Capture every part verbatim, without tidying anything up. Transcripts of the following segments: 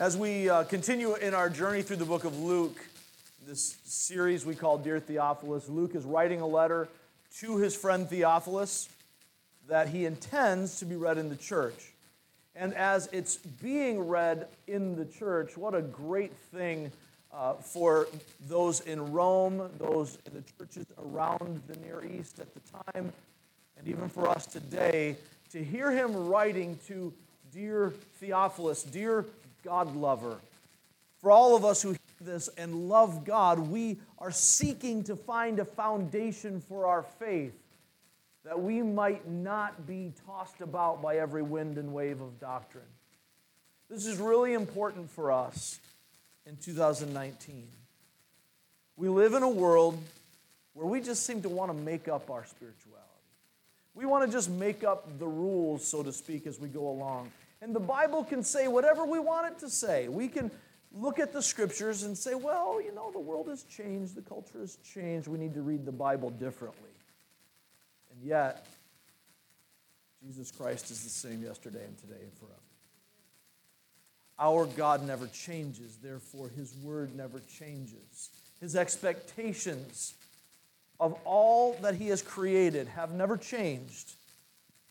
As we uh, continue in our journey through the book of Luke, this series we call Dear Theophilus, Luke is writing a letter to his friend Theophilus that he intends to be read in the church. And as it's being read in the church, what a great thing uh, for those in Rome, those in the churches around the Near East at the time, and even for us today, to hear him writing to Dear Theophilus, dear God lover. For all of us who hear this and love God, we are seeking to find a foundation for our faith that we might not be tossed about by every wind and wave of doctrine. This is really important for us in two thousand nineteen. We live in a world where we just seem to want to make up our spirituality. We want to just make up the rules, so to speak, as we go along. And the Bible can say whatever we want it to say. We can look at the Scriptures and say, well, you know, the world has changed, the culture has changed, we need to read the Bible differently. And yet, Jesus Christ is the same yesterday and today and forever. Our God never changes, therefore His Word never changes. His expectations of all that He has created have never changed,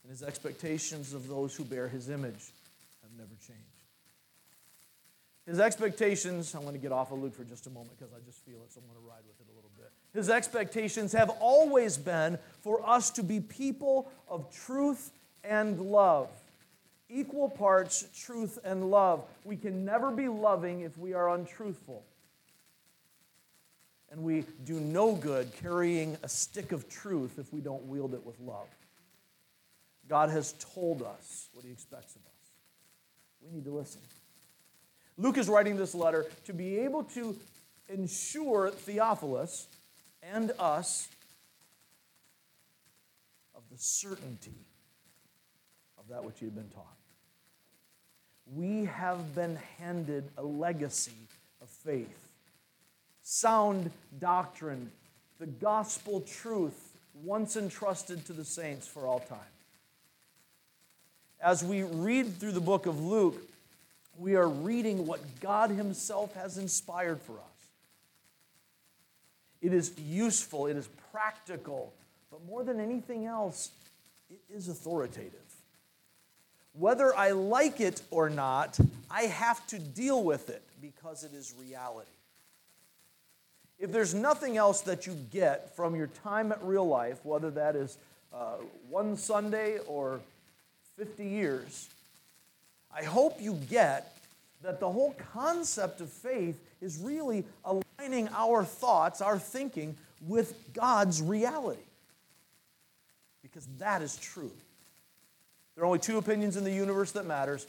and His expectations of those who bear His image have never changed. His expectations, I'm going to get off of Luke for just a moment because I just feel it, so I'm going to ride with it a little bit. His expectations have always been for us to be people of truth and love. Equal parts truth and love. We can never be loving if we are untruthful. And we do no good carrying a stick of truth if we don't wield it with love. God has told us what He expects of us. We need to listen. Luke is writing this letter to be able to ensure Theophilus and us of the certainty of that which he had been taught. We have been handed a legacy of faith, sound doctrine, the gospel truth once entrusted to the saints for all time. As we read through the book of Luke, we are reading what God Himself has inspired for us. It is useful, it is practical, but more than anything else, it is authoritative. Whether I like it or not, I have to deal with it because it is reality. If there's nothing else that you get from your time at Real Life, whether that is uh, one Sunday or fifty years, I hope you get that the whole concept of faith is really aligning our thoughts, our thinking, with God's reality. Because that is true. There are only two opinions in the universe that matters,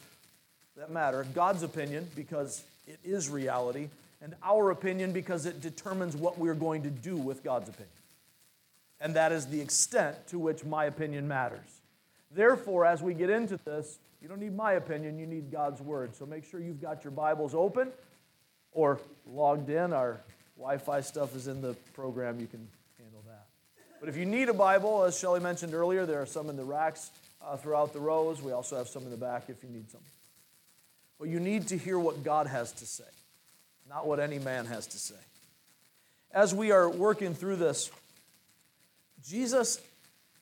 that matter. God's opinion, because it is reality, and our opinion, because it determines what we're going to do with God's opinion. And that is the extent to which my opinion matters. Therefore, as we get into this, you don't need my opinion, you need God's Word. So make sure you've got your Bibles open or logged in. Our Wi-Fi stuff is in the program. You can handle that. But if you need a Bible, as Shelly mentioned earlier, there are some in the racks uh, throughout the rows. We also have some in the back if you need some. But you need to hear what God has to say, not what any man has to say. As we are working through this, Jesus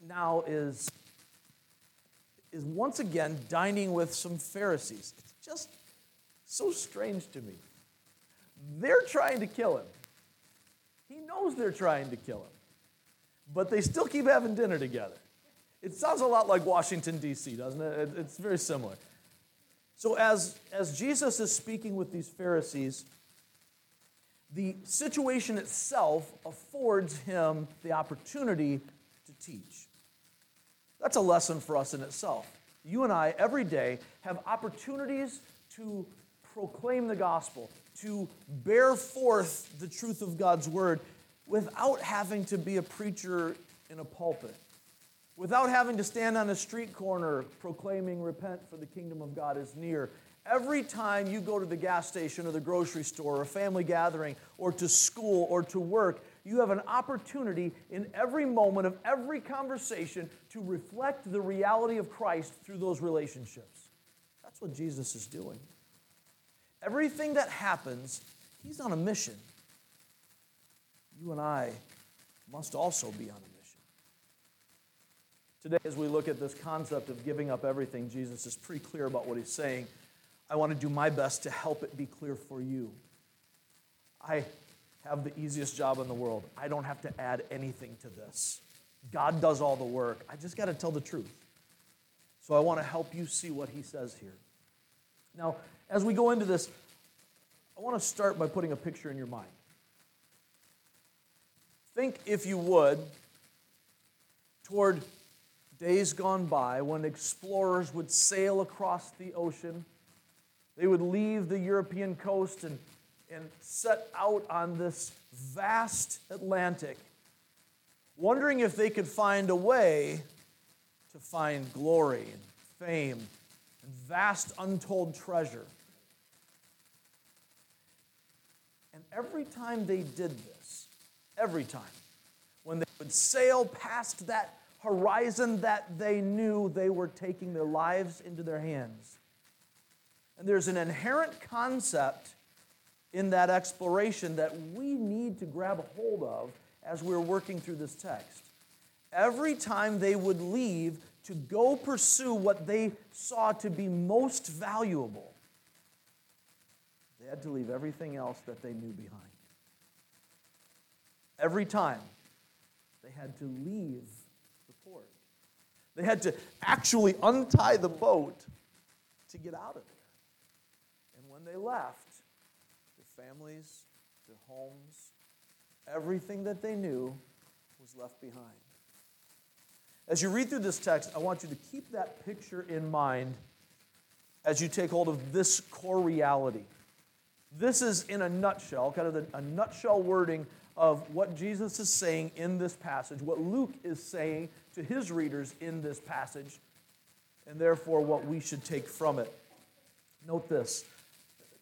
now is... is once again dining with some Pharisees. It's just so strange to me. They're trying to kill him. He knows they're trying to kill him. But they still keep having dinner together. It sounds a lot like Washington, D C, doesn't it? It's very similar. So as, as Jesus is speaking with these Pharisees, the situation itself affords him the opportunity to teach. That's a lesson for us in itself. You and I, every day, have opportunities to proclaim the gospel, to bear forth the truth of God's Word without having to be a preacher in a pulpit, without having to stand on a street corner proclaiming, repent for the kingdom of God is near. Every time you go to the gas station or the grocery store or a family gathering or to school or to work, you have an opportunity in every moment of every conversation to reflect the reality of Christ through those relationships. That's what Jesus is doing. Everything that happens, he's on a mission. You and I must also be on a mission. Today, as we look at this concept of giving up everything, Jesus is pretty clear about what he's saying. I want to do my best to help it be clear for you. I have the easiest job in the world. I don't have to add anything to this. God does all the work. I just got to tell the truth. So I want to help you see what he says here. Now, as we go into this, I want to start by putting a picture in your mind. Think, if you would, toward days gone by when explorers would sail across the ocean. They would leave the European coast and, and set out on this vast Atlantic, wondering if they could find a way to find glory and fame and vast untold treasure. And every time they did this, every time, when they would sail past that horizon that they knew, they were taking their lives into their hands. And there's an inherent concept in that exploration that we need to grab a hold of as we're working through this text. Every time they would leave to go pursue what they saw to be most valuable, they had to leave everything else that they knew behind. Every time, they had to leave the port. They had to actually untie the boat to get out of there. And when they left, their families, their homes, everything that they knew was left behind. As you read through this text, I want you to keep that picture in mind as you take hold of this core reality. This is, in a nutshell, kind of the, a nutshell wording of what Jesus is saying in this passage, what Luke is saying to his readers in this passage, and therefore what we should take from it. Note this.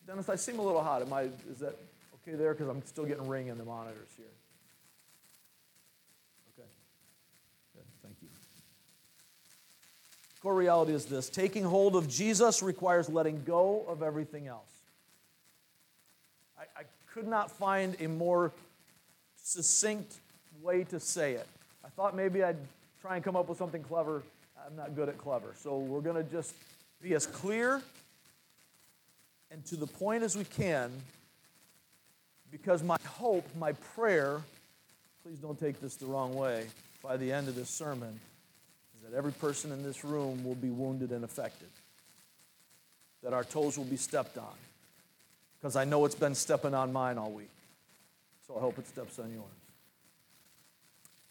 Dennis, I seem a little hot. Am I, is that okay there? Because I'm still getting ring in the monitors here. Okay. Good. Thank you. Core reality is this. Taking hold of Jesus requires letting go of everything else. I, I could not find a more succinct way to say it. I thought maybe I'd try and come up with something clever. I'm not good at clever. So we're going to just be as clear and to the point as we can, because my hope, my prayer, please don't take this the wrong way, by the end of this sermon, is that every person in this room will be wounded and affected, that our toes will be stepped on, because I know it's been stepping on mine all week. So I hope it steps on yours.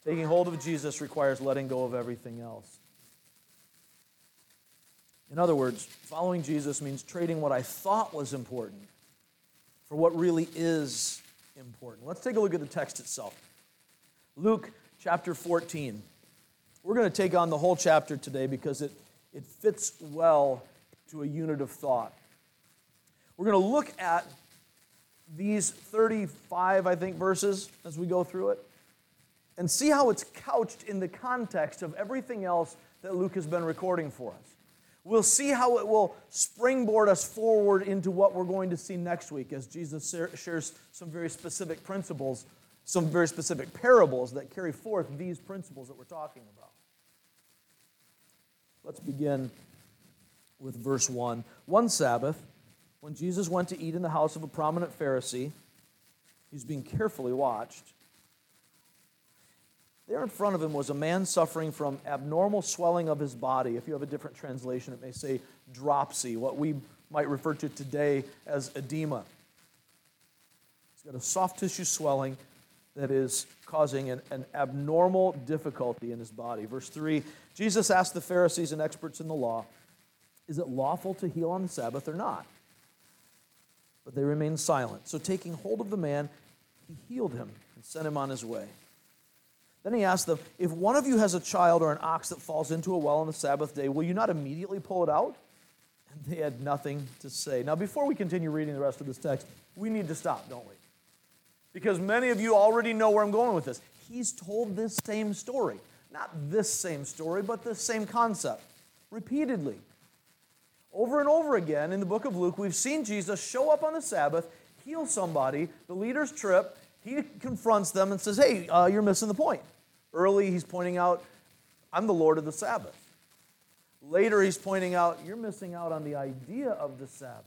Taking hold of Jesus requires letting go of everything else. In other words, following Jesus means trading what I thought was important for what really is important. Let's take a look at the text itself. Luke chapter fourteen. We're going to take on the whole chapter today because it, it fits well to a unit of thought. We're going to look at these thirty-five, I think, verses as we go through it, and see how it's couched in the context of everything else that Luke has been recording for us. We'll see how it will springboard us forward into what we're going to see next week as Jesus shares some very specific principles, some very specific parables that carry forth these principles that we're talking about. Let's begin with verse one. One Sabbath, when Jesus went to eat in the house of a prominent Pharisee, he's being carefully watched. There in front of him was a man suffering from abnormal swelling of his body. If you have a different translation, it may say dropsy, what we might refer to today as edema. He's got a soft tissue swelling that is causing an, an abnormal difficulty in his body. Verse three, Jesus asked the Pharisees and experts in the law, is it lawful to heal on the Sabbath or not? But they remained silent. So taking hold of the man, he healed him and sent him on his way. Then he asked them, if one of you has a child or an ox that falls into a well on the Sabbath day, will you not immediately pull it out? And they had nothing to say. Now, before we continue reading the rest of this text, we need to stop, don't we? Because many of you already know where I'm going with this. He's told this same story. Not this same story, but this same concept. Repeatedly. Over and over again in the book of Luke, we've seen Jesus show up on the Sabbath, heal somebody, the leaders trip, he confronts them and says, hey, uh, you're missing the point. Early, he's pointing out, I'm the Lord of the Sabbath. Later, he's pointing out, you're missing out on the idea of the Sabbath.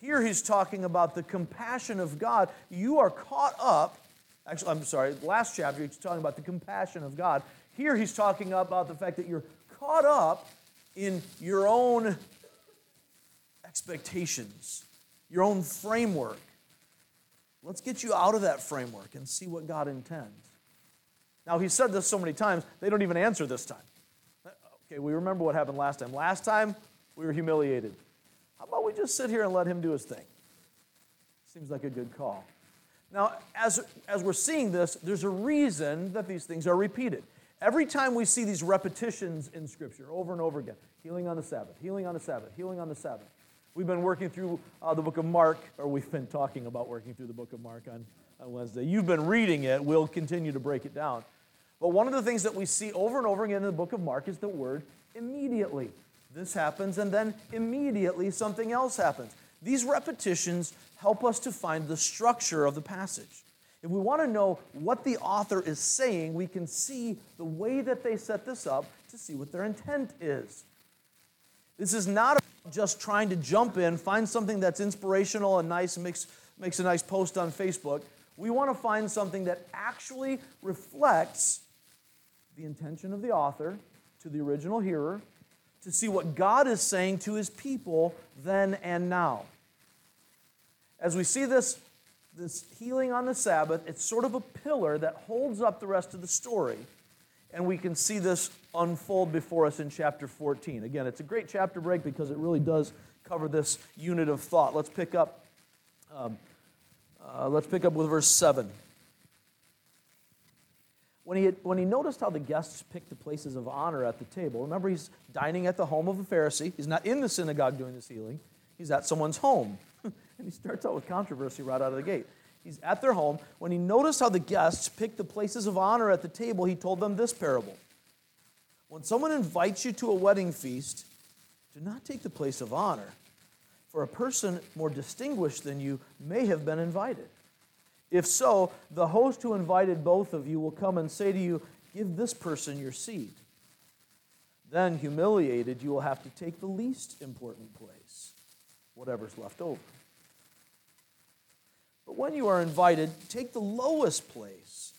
Here, he's talking about the compassion of God. You are caught up, actually, I'm sorry, last chapter, he's talking about the compassion of God. Here, he's talking about the fact that you're caught up in your own expectations, your own framework. Let's get you out of that framework and see what God intends. Now, he said this so many times, they don't even answer this time. Okay, we remember what happened last time. Last time, we were humiliated. How about we just sit here and let him do his thing? Seems like a good call. Now, as, as we're seeing this, there's a reason that these things are repeated. Every time we see these repetitions in Scripture, over and over again, healing on the Sabbath, healing on the Sabbath, healing on the Sabbath. We've been working through uh, the book of Mark, or we've been talking about working through the book of Mark on, on Wednesday. You've been reading it. We'll continue to break it down. But one of the things that we see over and over again in the book of Mark is the word immediately. This happens, and then immediately something else happens. These repetitions help us to find the structure of the passage. If we want to know what the author is saying, we can see the way that they set this up to see what their intent is. This is not about just trying to jump in, find something that's inspirational and nice, and makes, makes a nice post on Facebook. We want to find something that actually reflects the intention of the author to the original hearer, to see what God is saying to his people then and now. As we see this, this healing on the Sabbath, it's sort of a pillar that holds up the rest of the story, and we can see this unfold before us in chapter fourteen. Again, it's a great chapter break because it really does cover this unit of thought. Let's pick up, um, uh, let's pick up with verse seven. When he, had, when he noticed how the guests picked the places of honor at the table, remember he's dining at the home of a Pharisee. He's not in the synagogue doing this healing. He's at someone's home. And he starts out with controversy right out of the gate. He's at their home. When he noticed how the guests picked the places of honor at the table, he told them this parable. When someone invites you to a wedding feast, do not take the place of honor, for a person more distinguished than you may have been invited. If so, the host who invited both of you will come and say to you, give this person your seat. Then, humiliated, you will have to take the least important place, whatever's left over. But when you are invited, take the lowest place,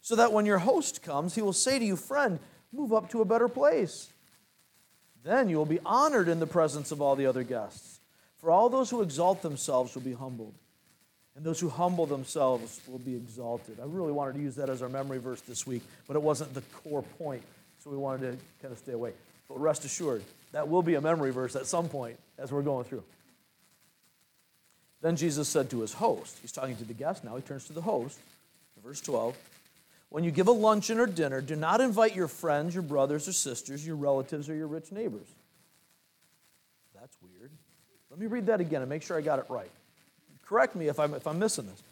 so that when your host comes, he will say to you, friend, move up to a better place. Then you will be honored in the presence of all the other guests, for all those who exalt themselves will be humbled, and those who humble themselves will be exalted. I really wanted to use that as our memory verse this week, but it wasn't the core point, so we wanted to kind of stay away. But rest assured, that will be a memory verse at some point as we're going through. Then Jesus said to his host, he's talking to the guest now, he turns to the host, verse twelve, when you give a luncheon or dinner, do not invite your friends, your brothers or sisters, your relatives or your rich neighbors. That's weird. Let me read that again and make sure I got it right. Correct me if I'm, if I'm missing this.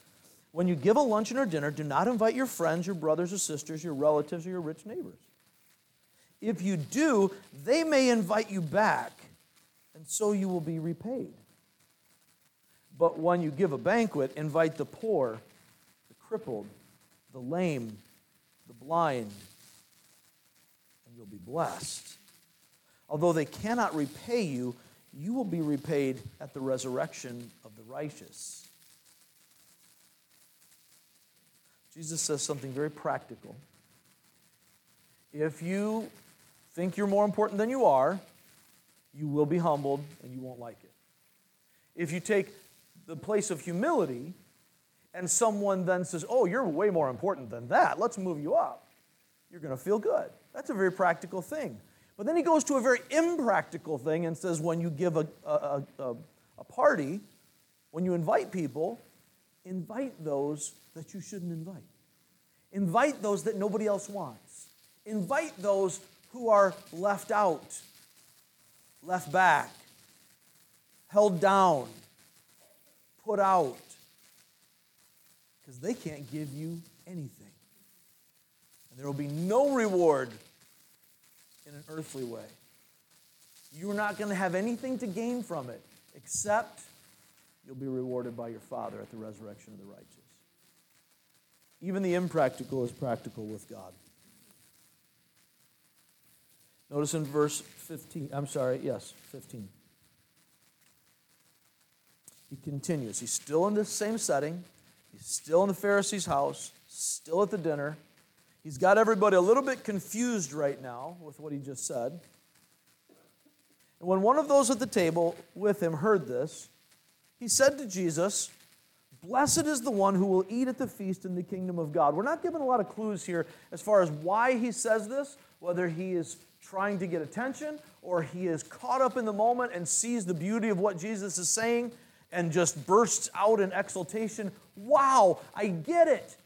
When you give a luncheon or dinner, do not invite your friends, your brothers or sisters, your relatives, or your rich neighbors. If you do, they may invite you back, and so you will be repaid. But when you give a banquet, invite the poor, the crippled, the lame, the blind, and you'll be blessed. Although they cannot repay you, you will be repaid at the resurrection of the righteous. Jesus says something very practical. If you think you're more important than you are, you will be humbled and you won't like it. If you take the place of humility and someone then says, oh, you're way more important than that, let's move you up, you're going to feel good. That's a very practical thing. But then he goes to a very impractical thing and says, when you give a, a, a, a party, when you invite people, invite those that you shouldn't invite. Invite those that nobody else wants. Invite those who are left out, left back, held down, put out, because they can't give you anything. And there will be no reward in an earthly way. You're not going to have anything to gain from it, except you'll be rewarded by your Father at the resurrection of the righteous. Even the impractical is practical with God. Notice in verse fifteen, I'm sorry, yes, fifteen. He continues. He's still in the same setting. He's still in the Pharisees' house, still at the dinner. He's got everybody a little bit confused right now with what he just said. And when one of those at the table with him heard this, he said to Jesus, "Blessed is the one who will eat at the feast in the kingdom of God." We're not given a lot of clues here as far as why he says this, whether he is trying to get attention or he is caught up in the moment and sees the beauty of what Jesus is saying and just bursts out in exultation. Wow, I get it.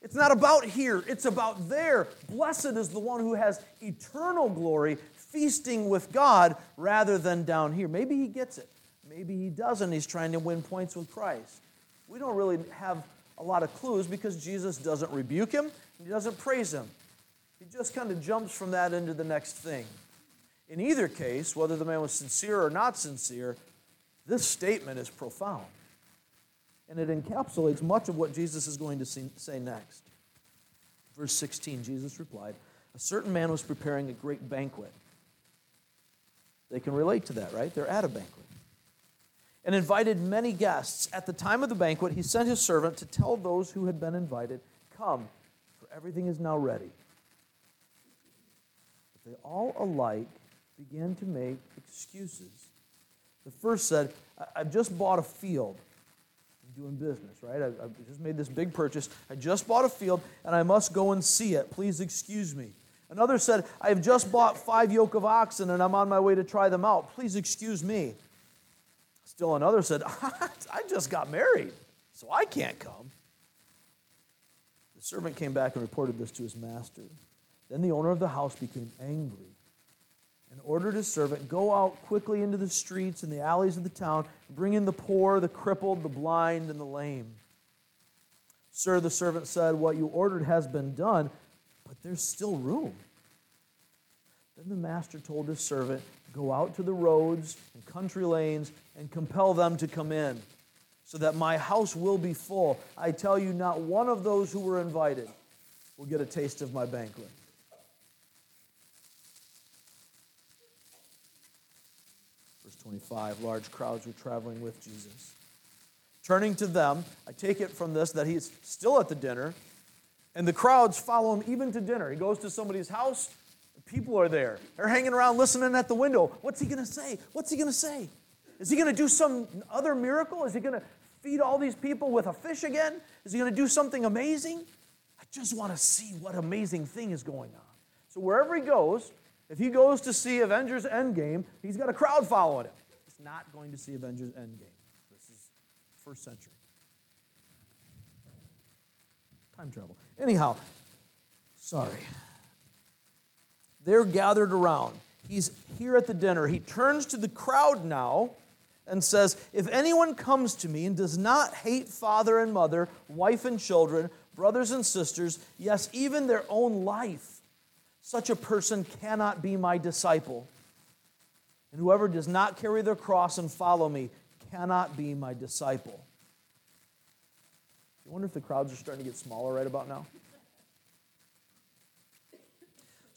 It's not about here, it's about there. Blessed is the one who has eternal glory, feasting with God rather than down here. Maybe he gets it. Maybe he doesn't. He's trying to win points with Christ. We don't really have a lot of clues because Jesus doesn't rebuke him. He doesn't praise him. He just kind of jumps from that into the next thing. In either case, whether the man was sincere or not sincere, this statement is profound. And it encapsulates much of what Jesus is going to say next. Verse sixteen, Jesus replied, "A certain man was preparing a great banquet." They can relate to that, right? They're at a banquet. "And invited many guests. At the time of the banquet, he sent his servant to tell those who had been invited, 'Come, for everything is now ready.' But they all alike began to make excuses. The first said, 'I've just bought a field.'" I'm doing business, right? I've just made this big purchase. "I just bought a field, and I must go and see it. Please excuse me.' Another said, 'I've just bought five yoke of oxen, and I'm on my way to try them out. Please excuse me.' Still another said, 'I just got married, so I can't come.' The servant came back and reported this to his master. Then the owner of the house became angry and ordered his servant, 'Go out quickly into the streets and the alleys of the town, bring in the poor, the crippled, the blind, and the lame.' 'Sir,' the servant said, 'what you ordered has been done, but there's still room.' Then the master told his servant, 'Go out to the roads and country lanes and compel them to come in, so that my house will be full. I tell you, not one of those who were invited will get a taste of my banquet.'" Verse twenty-five, "Large crowds were traveling with Jesus. Turning to them," I take it from this that he's still at the dinner, and the crowds follow him even to dinner. He goes to somebody's house. People are there. They're hanging around listening at the window. What's he going to say? What's he going to say? Is he going to do some other miracle? Is he going to feed all these people with a fish again? Is he going to do something amazing? I just want to see what amazing thing is going on. So wherever he goes, if he goes to see Avengers Endgame, he's got a crowd following him. He's not going to see Avengers Endgame. This is first century. Time travel. Anyhow, sorry. They're gathered around. He's here at the dinner. He turns to the crowd now and says, "If anyone comes to me and does not hate father and mother, wife and children, brothers and sisters, yes, even their own life, such a person cannot be my disciple. And whoever does not carry their cross and follow me cannot be my disciple." You wonder if the crowds are starting to get smaller right about now?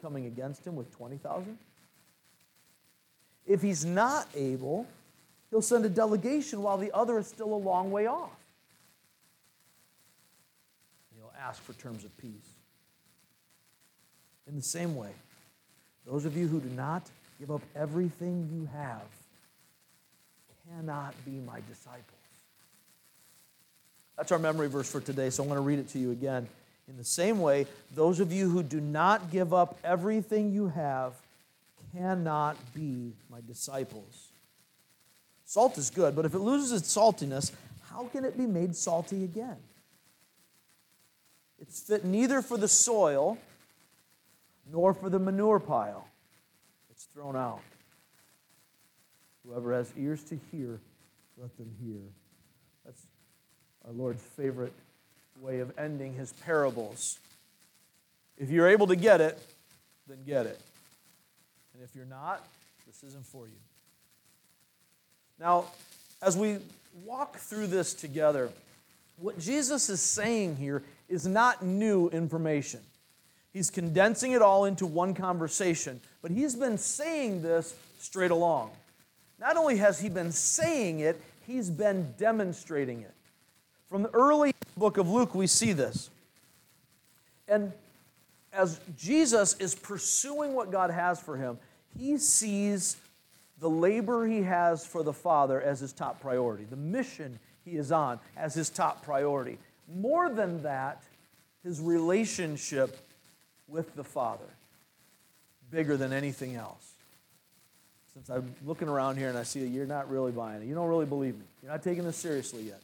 coming against him with twenty thousand? If he's not able, he'll send a delegation while the other is still a long way off. And he'll ask for terms of peace. In the same way, those of you who do not give up everything you have cannot be my disciples. That's our memory verse for today, so I'm going to read it to you again. In the same way, those of you who do not give up everything you have cannot be my disciples. Salt is good, but if it loses its saltiness, how can it be made salty again? It's fit neither for the soil nor for the manure pile. It's thrown out. Whoever has ears to hear, let them hear. That's our Lord's favorite way of ending his parables. If you're able to get it, then get it. And if you're not, this isn't for you. Now, as we walk through this together, what Jesus is saying here is not new information. He's condensing it all into one conversation, but he's been saying this straight along. Not only has he been saying it, he's been demonstrating it. From the early book of Luke, we see this. And as Jesus is pursuing what God has for him, he sees the labor he has for the Father as his top priority, the mission he is on as his top priority. More than that, his relationship with the Father, bigger than anything else. Since I'm looking around here and I see that you're not really buying it, you don't really believe me, you're not taking this seriously yet.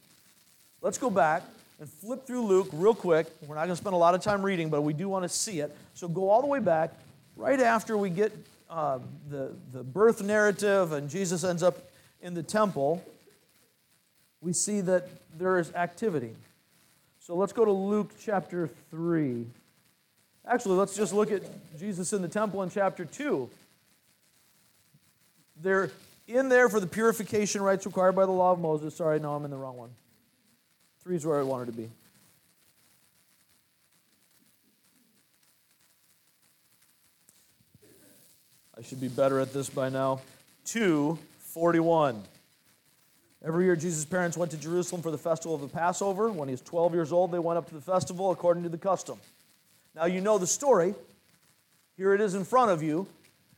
Let's go back and flip through Luke real quick. We're not going to spend a lot of time reading, but we do want to see it. So go all the way back, right after we get uh, the, the birth narrative and Jesus ends up in the temple, we see that there is activity. So let's go to Luke chapter three. Actually, let's just look at Jesus in the temple in chapter two. They're in there for the purification rites required by the law of Moses. Sorry, no, I'm in the wrong one. Three is where I wanted to be. I should be better at this by now. two forty-one. Every year Jesus' parents went to Jerusalem for the festival of the Passover. When he was twelve years old, they went up to the festival according to the custom. Now you know the story. Here it is in front of you.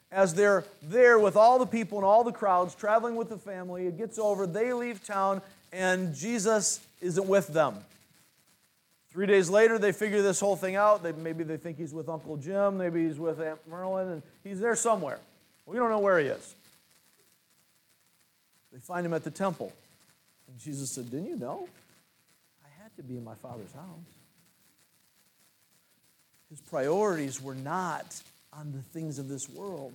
As they're there with all the people and all the crowds, traveling with the family, it gets over, they leave town, and Jesus isn't with them. Three days later, they figure this whole thing out. They, maybe they think he's with Uncle Jim. Maybe he's with Aunt Merlin. And he's there somewhere. We don't know where he is. They find him at the temple. And Jesus said, "Didn't you know? I had to be in my Father's house." His priorities were not on the things of this world,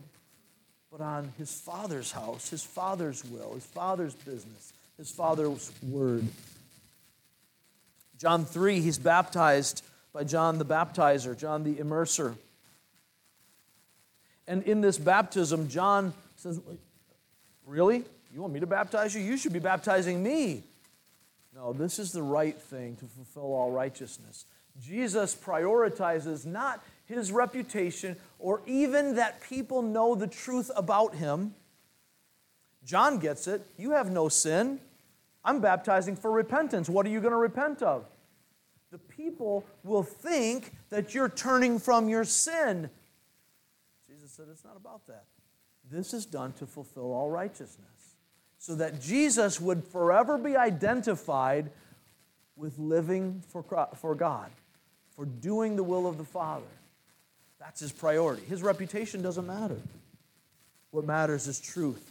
but on his Father's house, his Father's will, his Father's business, his Father's word. John three, he's baptized by John the Baptizer, John the Immerser. And in this baptism, John says, "Really? You want me to baptize you? You should be baptizing me." No, this is the right thing to fulfill all righteousness. Jesus prioritizes not his reputation or even that people know the truth about him. John gets it. You have no sin. I'm baptizing for repentance. What are you going to repent of? The people will think that you're turning from your sin. Jesus said it's not about that. This is done to fulfill all righteousness, so that Jesus would forever be identified with living for God, for doing the will of the Father. That's his priority. His reputation doesn't matter. What matters is truth.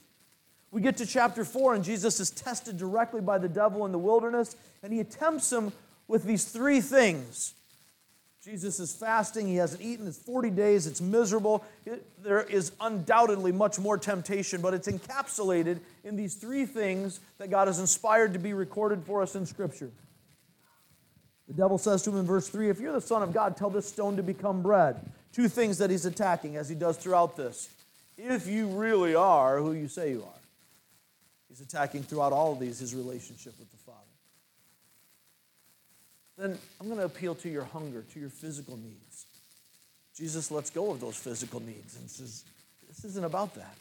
We get to chapter four, and Jesus is tested directly by the devil in the wilderness, and he tempts him with these three things. Jesus is fasting. He hasn't eaten. It's forty days. It's miserable. It, there is undoubtedly much more temptation, but it's encapsulated in these three things that God has inspired to be recorded for us in Scripture. The devil says to him in verse three, "If you're the Son of God, tell this stone to become bread." Two things that he's attacking, as he does throughout this. If you really are who you say you are. He's attacking throughout all of these his relationship with the Father. Then I'm going to appeal to your hunger, to your physical needs. Jesus lets go of those physical needs and says, this isn't about that.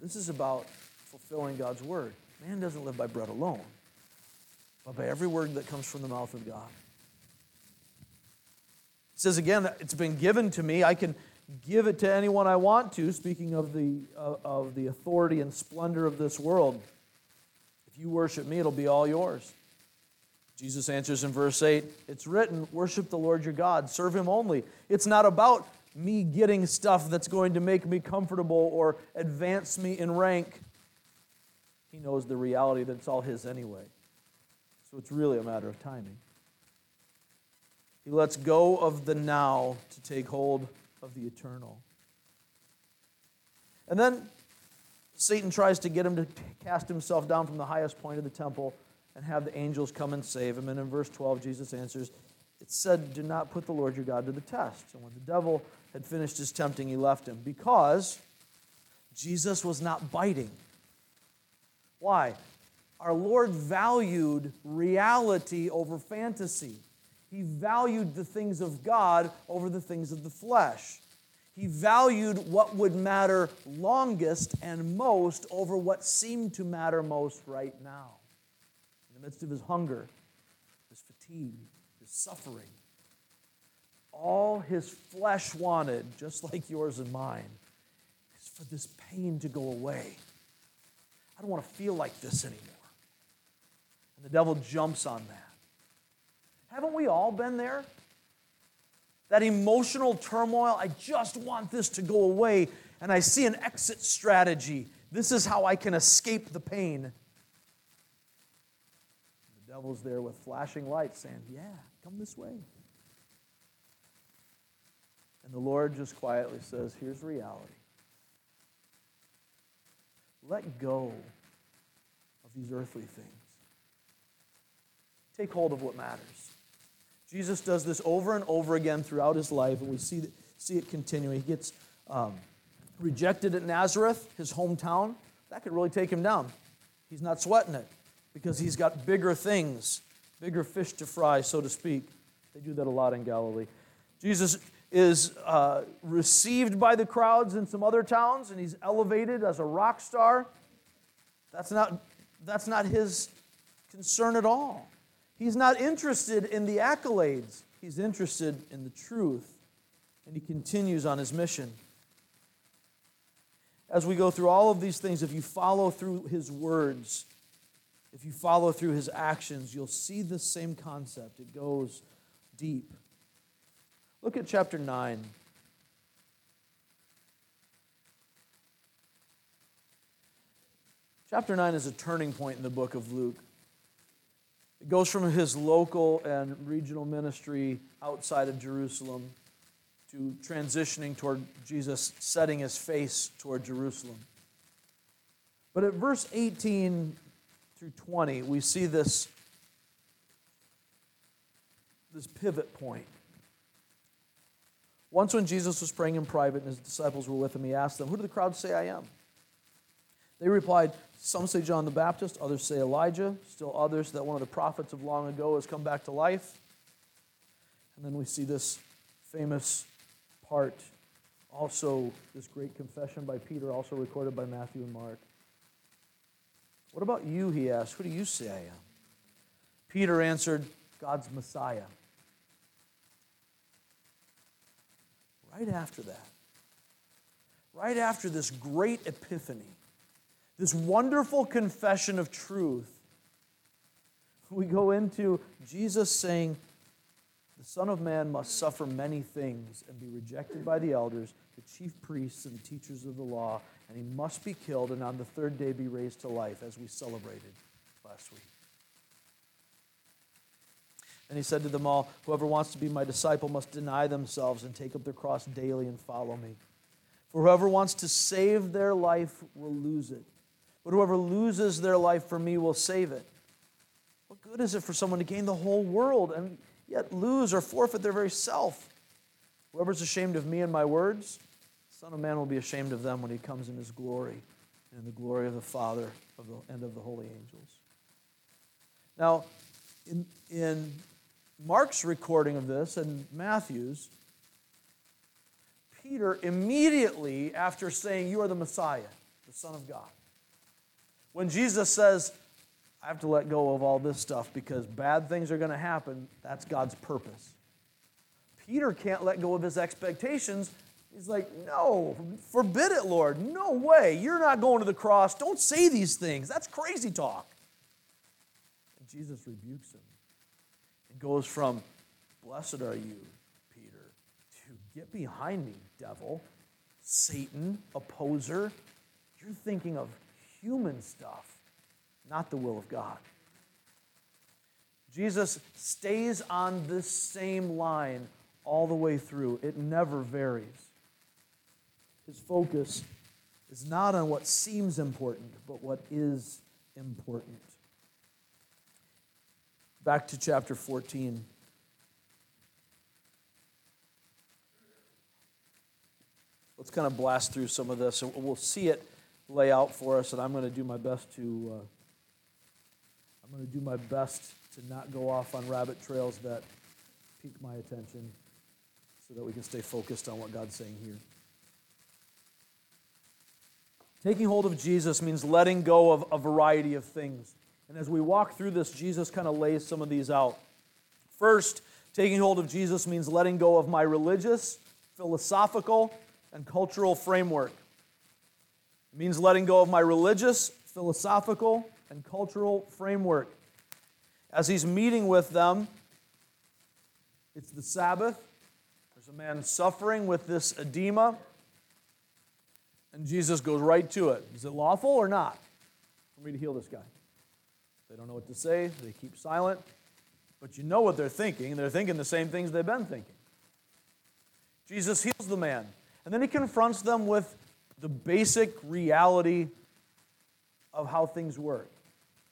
This is about fulfilling God's word. Man doesn't live by bread alone, but by every word that comes from the mouth of God. It says again, it's been given to me. I can give it to anyone I want to, speaking of the, uh, of the authority and splendor of this world. If you worship me, it'll be all yours. Jesus answers in verse eight, it's written, worship the Lord your God, serve him only. It's not about me getting stuff that's going to make me comfortable or advance me in rank. He knows the reality that it's all his anyway. So it's really a matter of timing. He lets go of the now to take hold of the eternal. And then Satan tries to get him to cast himself down from the highest point of the temple and have the angels come and save him. And in verse twelve, Jesus answers, it said, do not put the Lord your God to the test. And when the devil had finished his tempting, he left him because Jesus was not biting. Why? Our Lord valued reality over fantasy. He valued the things of God over the things of the flesh. He valued what would matter longest and most over what seemed to matter most right now. In the midst of his hunger, his fatigue, his suffering, all his flesh wanted, just like yours and mine, is for this pain to go away. I don't want to feel like this anymore. And the devil jumps on that. Haven't we all been there? That emotional turmoil, I just want this to go away, and I see an exit strategy. This is how I can escape the pain. And the devil's there with flashing lights saying, yeah, come this way. And the Lord just quietly says, here's reality. Let go of these earthly things. Take hold of what matters. Jesus does this over and over again throughout his life, and we see see it continuing. He gets um, rejected at Nazareth, his hometown. That could really take him down. He's not sweating it because he's got bigger things, bigger fish to fry, so to speak. They do that a lot in Galilee. Jesus is uh, received by the crowds in some other towns, and he's elevated as a rock star. That's not, that's not his concern at all. He's not interested in the accolades. He's interested in the truth. And he continues on his mission. As we go through all of these things, if you follow through his words, if you follow through his actions, you'll see the same concept. It goes deep. Look at chapter nine. Chapter nine is a turning point in the book of Luke. It goes from his local and regional ministry outside of Jerusalem to transitioning toward Jesus setting his face toward Jerusalem. But at verse eighteen through twenty, we see this, this pivot point. Once when Jesus was praying in private and his disciples were with him, he asked them, who do the crowds say I am? They replied, some say John the Baptist, others say Elijah, still others that one of the prophets of long ago has come back to life. And then we see this famous part, also this great confession by Peter, also recorded by Matthew and Mark. What about you, he asked, who do you say I am? Peter answered, God's Messiah. Right after that, right after this great epiphany, this wonderful confession of truth, we go into Jesus saying, the Son of Man must suffer many things and be rejected by the elders, the chief priests and teachers of the law, and he must be killed and on the third day be raised to life, as we celebrated last week. And he said to them all, whoever wants to be my disciple must deny themselves and take up their cross daily and follow me. For whoever wants to save their life will lose it. But whoever loses their life for me will save it. What good is it for someone to gain the whole world and yet lose or forfeit their very self? Whoever's ashamed of me and my words, the Son of Man will be ashamed of them when he comes in his glory and in the glory of the Father and of the holy angels. Now, in... in Mark's recording of this and Matthew's, Peter immediately after saying, you are the Messiah, the Son of God. When Jesus says, I have to let go of all this stuff because bad things are going to happen, that's God's purpose. Peter can't let go of his expectations. He's like, no, forbid it, Lord. No way. You're not going to the cross. Don't say these things. That's crazy talk. And Jesus rebukes him. It goes from, blessed are you, Peter, to get behind me, devil, Satan, opposer. You're thinking of human stuff. not the will of God. Jesus stays on this same line all the way through. It never varies. His focus is not on what seems important, but what is important. Back to chapter fourteen. Let's kind of blast through some of this, and we'll see it lay out for us. And I'm going to do my best to. Uh, I'm going to do my best to not go off on rabbit trails that pique my attention, so that we can stay focused on what God's saying here. Taking hold of Jesus means letting go of a variety of things. And as we walk through this, Jesus kind of lays some of these out. First, taking hold of Jesus means letting go of my religious, philosophical, and cultural framework. It means letting go of my religious, philosophical, and cultural framework. As he's meeting with them, it's the Sabbath. There's a man suffering with this edema. And Jesus goes right to it. Is it lawful or not for me to heal this guy? They don't know what to say. They keep silent. But you know what they're thinking. They're thinking the same things they've been thinking. Jesus heals the man. And then he confronts them with the basic reality of how things work.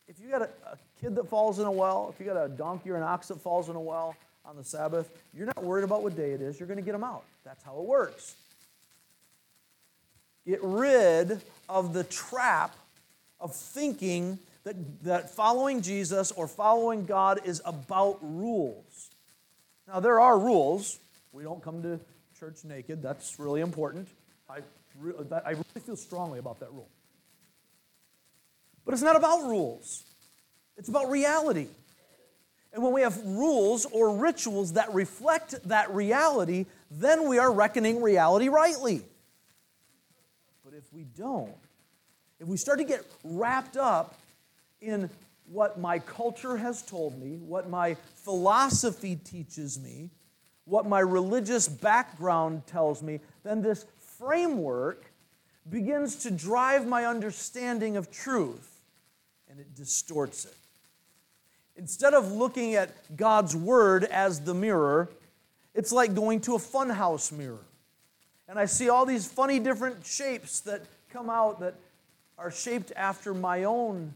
If you got a, a kid that falls in a well, if you got a donkey or an ox that falls in a well on the Sabbath, you're not worried about what day it is. You're going to get them out. That's how it works. Get rid of the trap of thinking that, that following Jesus or following God is about rules. Now, there are rules. We don't come to church naked. That's really important. I, re- that, I really feel strongly about that rule. But it's not about rules. It's about reality. And when we have rules or rituals that reflect that reality, then we are reckoning reality rightly. But if we don't, if we start to get wrapped up in what my culture has told me, what my philosophy teaches me, what my religious background tells me, then this framework begins to drive my understanding of truth, and it distorts it. Instead of looking at God's Word as the mirror, it's like going to a funhouse mirror. And I see all these funny different shapes that come out that are shaped after my own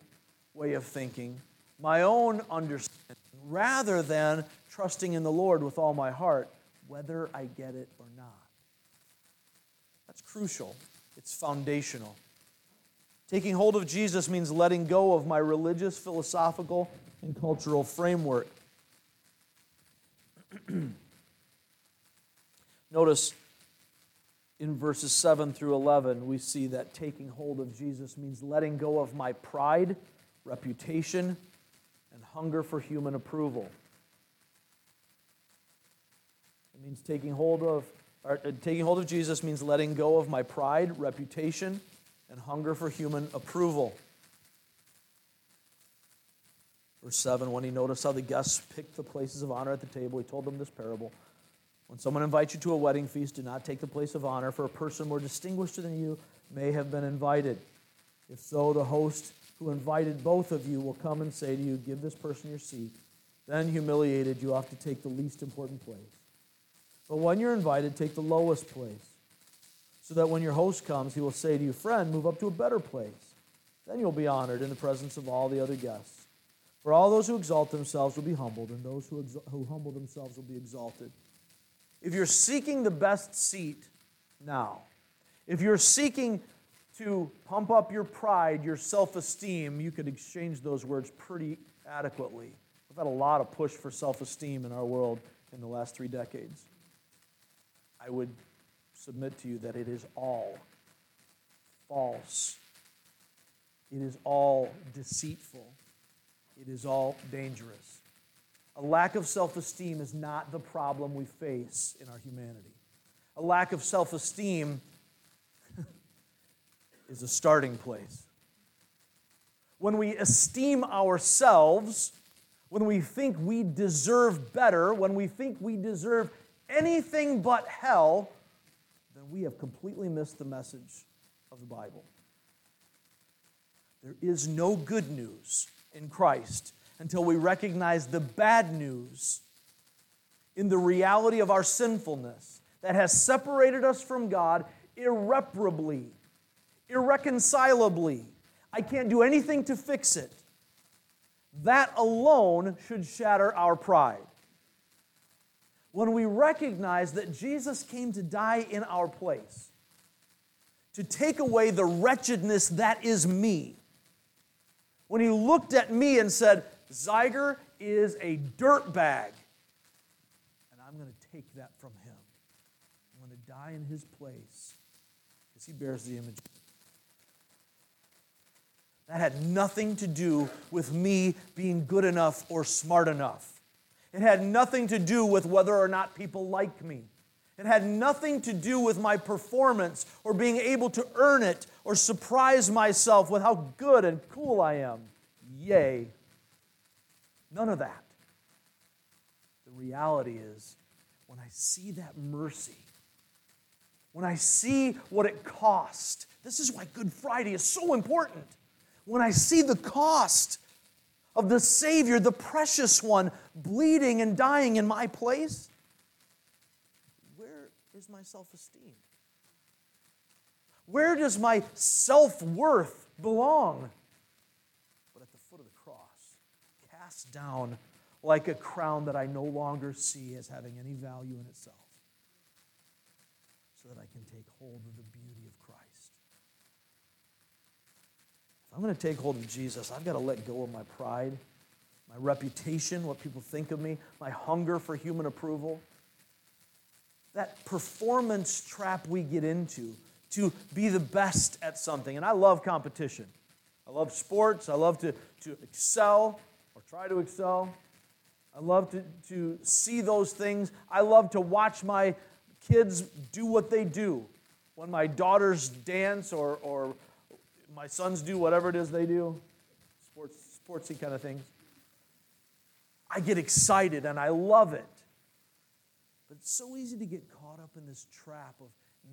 way of thinking, my own understanding, rather than trusting in the Lord with all my heart, whether I get it or not. That's crucial. It's foundational. Taking hold of Jesus means letting go of my religious, philosophical, and cultural framework. Notice, in verses seven through eleven, we see that taking hold of Jesus means letting go of my pride, reputation, and hunger for human approval. It means taking hold of, or, uh, taking hold of Jesus means letting go of my pride, reputation, and hunger for human approval. Verse seven, when he noticed how the guests picked the places of honor at the table, he told them this parable. When someone invites you to a wedding feast, do not take the place of honor, for a person more distinguished than you may have been invited. If so, the host who invited both of you will come and say to you, give this person your seat. Then, humiliated, you have to take the least important place. But when you're invited, take the lowest place, so that when your host comes, he will say to you, friend, move up to a better place. Then you'll be honored in the presence of all the other guests. For all those who exalt themselves will be humbled, and those who, exal- who humble themselves will be exalted. If you're seeking the best seat now, if you're seeking to pump up your pride, your self-esteem, you could exchange those words pretty adequately. We've had a lot of push for self-esteem in our world in the last three decades. I would submit to you that it is all false. It is all deceitful. It is all dangerous. A lack of self-esteem is not the problem we face in our humanity. A lack of self-esteem is a starting place. When we esteem ourselves, when we think we deserve better, when we think we deserve anything but hell, then we have completely missed the message of the Bible. There is no good news in Christ until we recognize the bad news in the reality of our sinfulness that has separated us from God irreparably, irreconcilably. I can't do anything to fix it. That alone should shatter our pride. When we recognize that Jesus came to die in our place, to take away the wretchedness that is me, when he looked at me and said, Ziger is a dirtbag, and I'm going to take that from him. I'm going to die in his place because he bears the image. That had nothing to do with me being good enough or smart enough. It had nothing to do with whether or not people like me. It had nothing to do with my performance or being able to earn it or surprise myself with how good and cool I am. Yay. None of that. The reality is, when I see that mercy, when I see what it cost, this is why Good Friday is so important. When I see the cost of the Savior, the precious one, bleeding and dying in my place, where is my self-esteem? Where does my self-worth belong? But at the foot of the cross, cast down like a crown that I no longer see as having any value in itself, so that I can take hold of the beauty of Christ. If I'm going to take hold of Jesus, I've got to let go of my pride, my reputation, what people think of me, my hunger for human approval. That performance trap we get into to be the best at something. And I love competition. I love sports. I love to, to excel or try to excel. I love to, to see those things. I love to watch my kids do what they do. When my daughters dance or, or my sons do whatever it is they do, sports, sportsy kind of things, I get excited and I love it. But it's so easy to get caught up in this trap of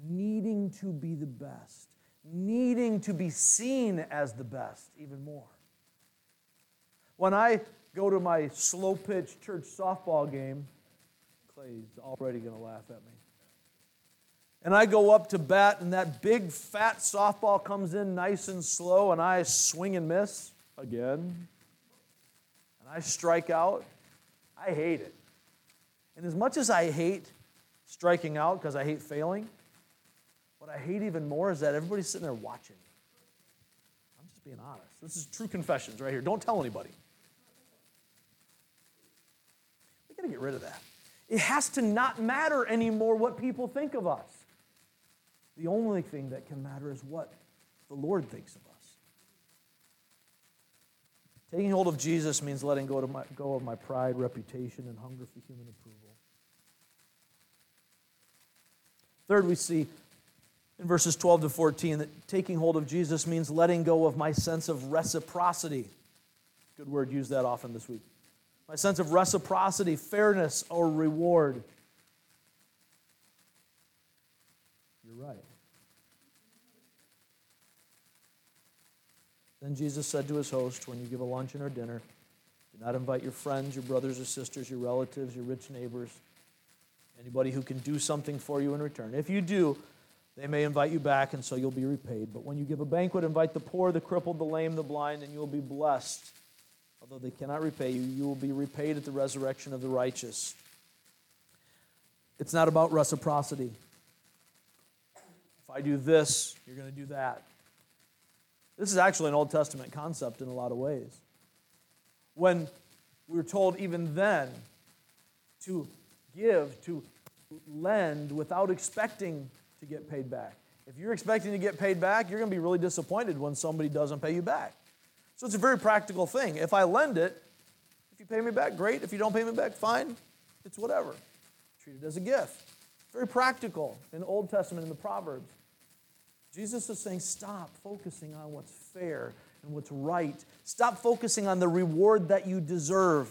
needing to be the best, needing to be seen as the best even more. When I go to my slow-pitch church softball game, Clay's already going to laugh at me, and I go up to bat, and that big, fat softball comes in nice and slow, and I swing and miss again, and I strike out. I hate it. And as much as I hate striking out because I hate failing, what I hate even more is that everybody's sitting there watching. I'm just being honest. This is true confessions right here. Don't tell anybody. We've got to get rid of that. It has to not matter anymore what people think of us. The only thing that can matter is what the Lord thinks of us. Taking hold of Jesus means letting go, to my, go of my pride, reputation, and hunger for human approval. Third, we see in verses twelve to fourteen that taking hold of Jesus means letting go of my sense of reciprocity. Good word, use that often this week. My sense of reciprocity, fairness, or reward. You're right. Then Jesus said to his host, when you give a luncheon or dinner, do not invite your friends, your brothers or sisters, your relatives, your rich neighbors, anybody who can do something for you in return. If you do, they may invite you back, and so you'll be repaid. But when you give a banquet, invite the poor, the crippled, the lame, the blind, and you will be blessed. Although they cannot repay you, you will be repaid at the resurrection of the righteous. It's not about reciprocity. If I do this, you're going to do that. This is actually an Old Testament concept in a lot of ways. When we were told even then to give, to lend without expecting to get paid back. If you're expecting to get paid back, you're going to be really disappointed when somebody doesn't pay you back. So it's a very practical thing. If I lend it, if you pay me back, great. If you don't pay me back, fine. It's whatever. Treat it as a gift. Very practical in the Old Testament, in the Proverbs. Jesus is saying, stop focusing on what's fair and what's right. Stop focusing on the reward that you deserve.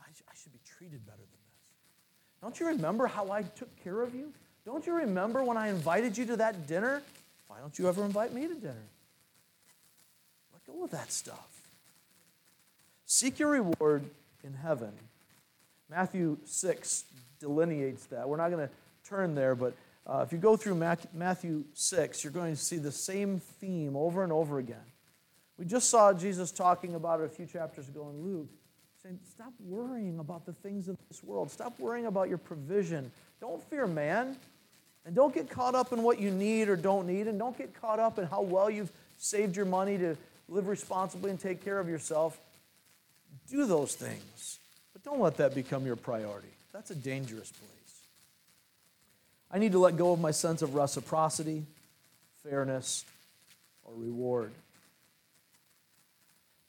I, sh- I should be treated better than this. Don't you remember how I took care of you? Don't you remember when I invited you to that dinner? Why don't you ever invite me to dinner? full of that stuff. Seek your reward in heaven. Matthew six delineates that. We're not going to turn there, but uh, if you go through Matthew six, you're going to see the same theme over and over again. We just saw Jesus talking about it a few chapters ago in Luke, saying, stop worrying about the things of this world. Stop worrying about your provision. Don't fear man, and don't get caught up in what you need or don't need, and don't get caught up in how well you've saved your money to live responsibly and take care of yourself. Do those things, but don't let that become your priority. That's a dangerous place. I need to let go of my sense of reciprocity, fairness, or reward.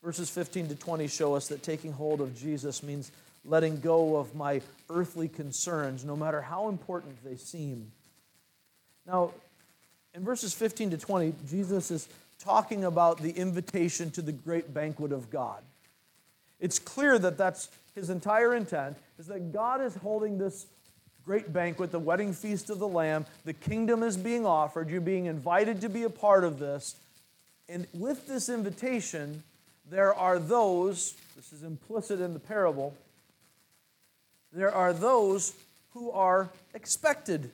Verses fifteen to twenty show us that taking hold of Jesus means letting go of my earthly concerns, no matter how important they seem. Now, in verses fifteen to twenty, Jesus is talking about the invitation to the great banquet of God. It's clear that that's his entire intent, is that God is holding this great banquet, the wedding feast of the Lamb. The kingdom is being offered. You're being invited to be a part of this. And with this invitation, there are those, this is implicit in the parable, there are those who are expected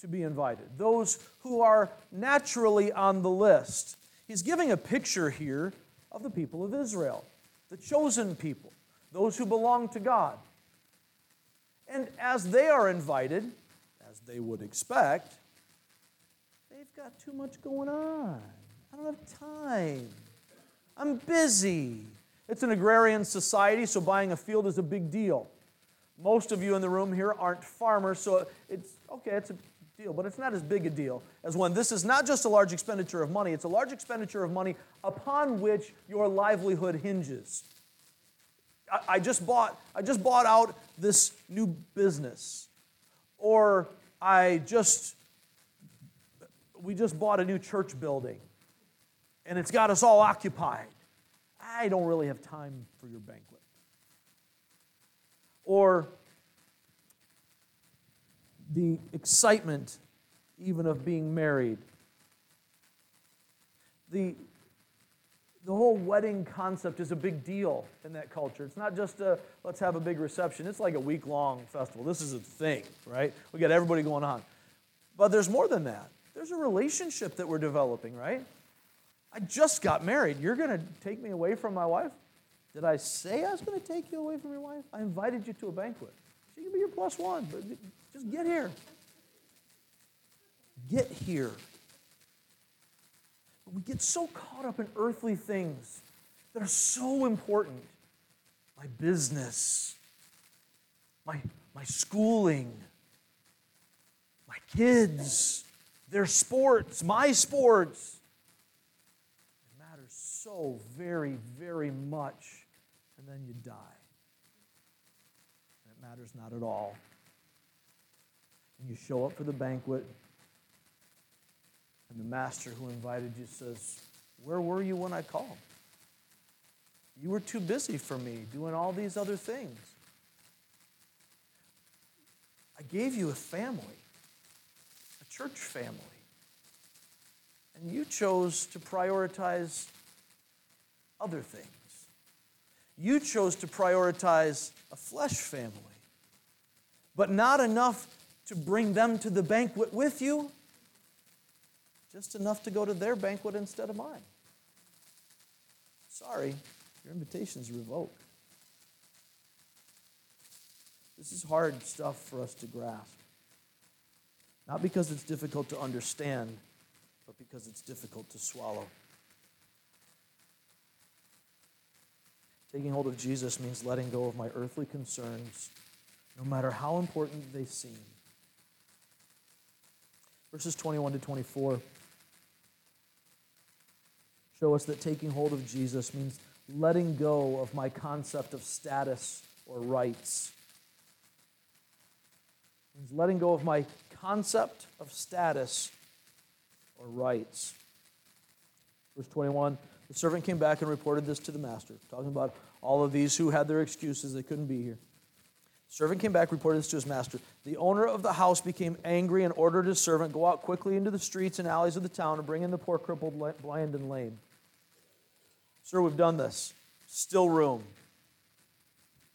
to be invited, those who are naturally on the list. He's giving a picture here of the people of Israel, the chosen people, those who belong to God. And as they are invited, as they would expect, they've got too much going on. I don't have time. I'm busy. It's an agrarian society, so buying a field is a big deal. Most of you in the room here aren't farmers, so it's, okay, it's a deal, but it's not as big a deal as when this is not just a large expenditure of money, it's a large expenditure of money upon which your livelihood hinges. I, I just bought, I just bought out this new business, or I just, we just bought a new church building. And it's got us all occupied. I don't really have time for your banquet. Or the excitement even of being married. The, the whole wedding concept is a big deal in that culture. It's not just a, let's have a big reception. It's like a week-long festival. This is a thing, right? We got everybody going on. But there's more than that. There's a relationship that we're developing, right? I just got married. You're going to take me away from my wife? Did I say I was going to take you away from your wife? I invited you to a banquet. She can be your plus one, but just get here. Get here. We get so caught up in earthly things that are so important. My business, my, my schooling, my kids, their sports, my sports. So very, very much, and then you die. And it matters not at all. And you show up for the banquet, and the master who invited you says, where were you when I called? You were too busy for me, doing all these other things. I gave you a family, a church family, and you chose to prioritize other things. You chose to prioritize a flesh family, but not enough to bring them to the banquet with you, just enough to go to their banquet instead of mine. Sorry, your invitation's revoked. This is hard stuff for us to grasp. Not because it's difficult to understand, but because it's difficult to swallow. Taking hold of Jesus means letting go of my earthly concerns, no matter how important they seem. Verses twenty-one to twenty-four show us that taking hold of Jesus means letting go of my concept of status or rights. It means letting go of my concept of status or rights. Verse twenty-one, the servant came back and reported this to the master. Talking about all of these who had their excuses, they couldn't be here. The servant came back, reported this to his master. The owner of the house became angry and ordered his servant, go out quickly into the streets and alleys of the town and bring in the poor, crippled, blind, and lame. Sir, we've done this. Still room.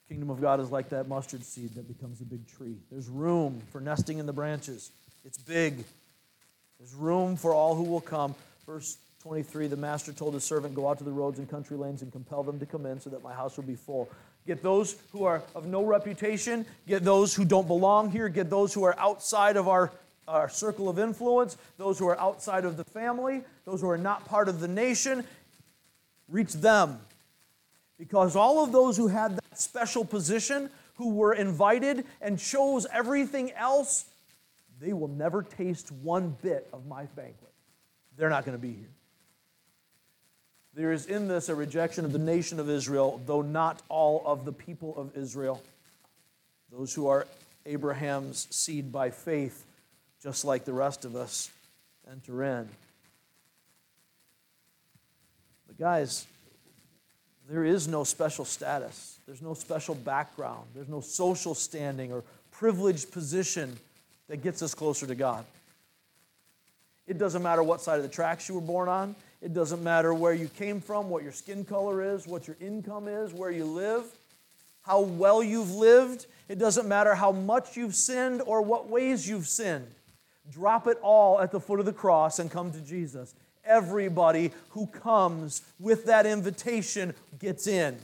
Kingdom of God is like that mustard seed that becomes a big tree. There's room for nesting in the branches. It's big. There's room for all who will come. Verse twenty-three, the master told his servant, go out to the roads and country lanes and compel them to come in so that my house will be full. Get those who are of no reputation. Get those who don't belong here. Get those who are outside of our, our circle of influence. Those who are outside of the family. Those who are not part of the nation. Reach them. Because all of those who had that special position, who were invited and chose everything else, they will never taste one bit of my banquet. They're not going to be here. There is in this a rejection of the nation of Israel, though not all of the people of Israel. Those who are Abraham's seed by faith, just like the rest of us, enter in. But guys, there is no special status. There's no special background. There's no social standing or privileged position that gets us closer to God. It doesn't matter what side of the tracks you were born on. It doesn't matter where you came from, what your skin color is, what your income is, where you live, how well you've lived. It doesn't matter how much you've sinned or what ways you've sinned. Drop it all at the foot of the cross and come to Jesus. Everybody who comes with that invitation gets in.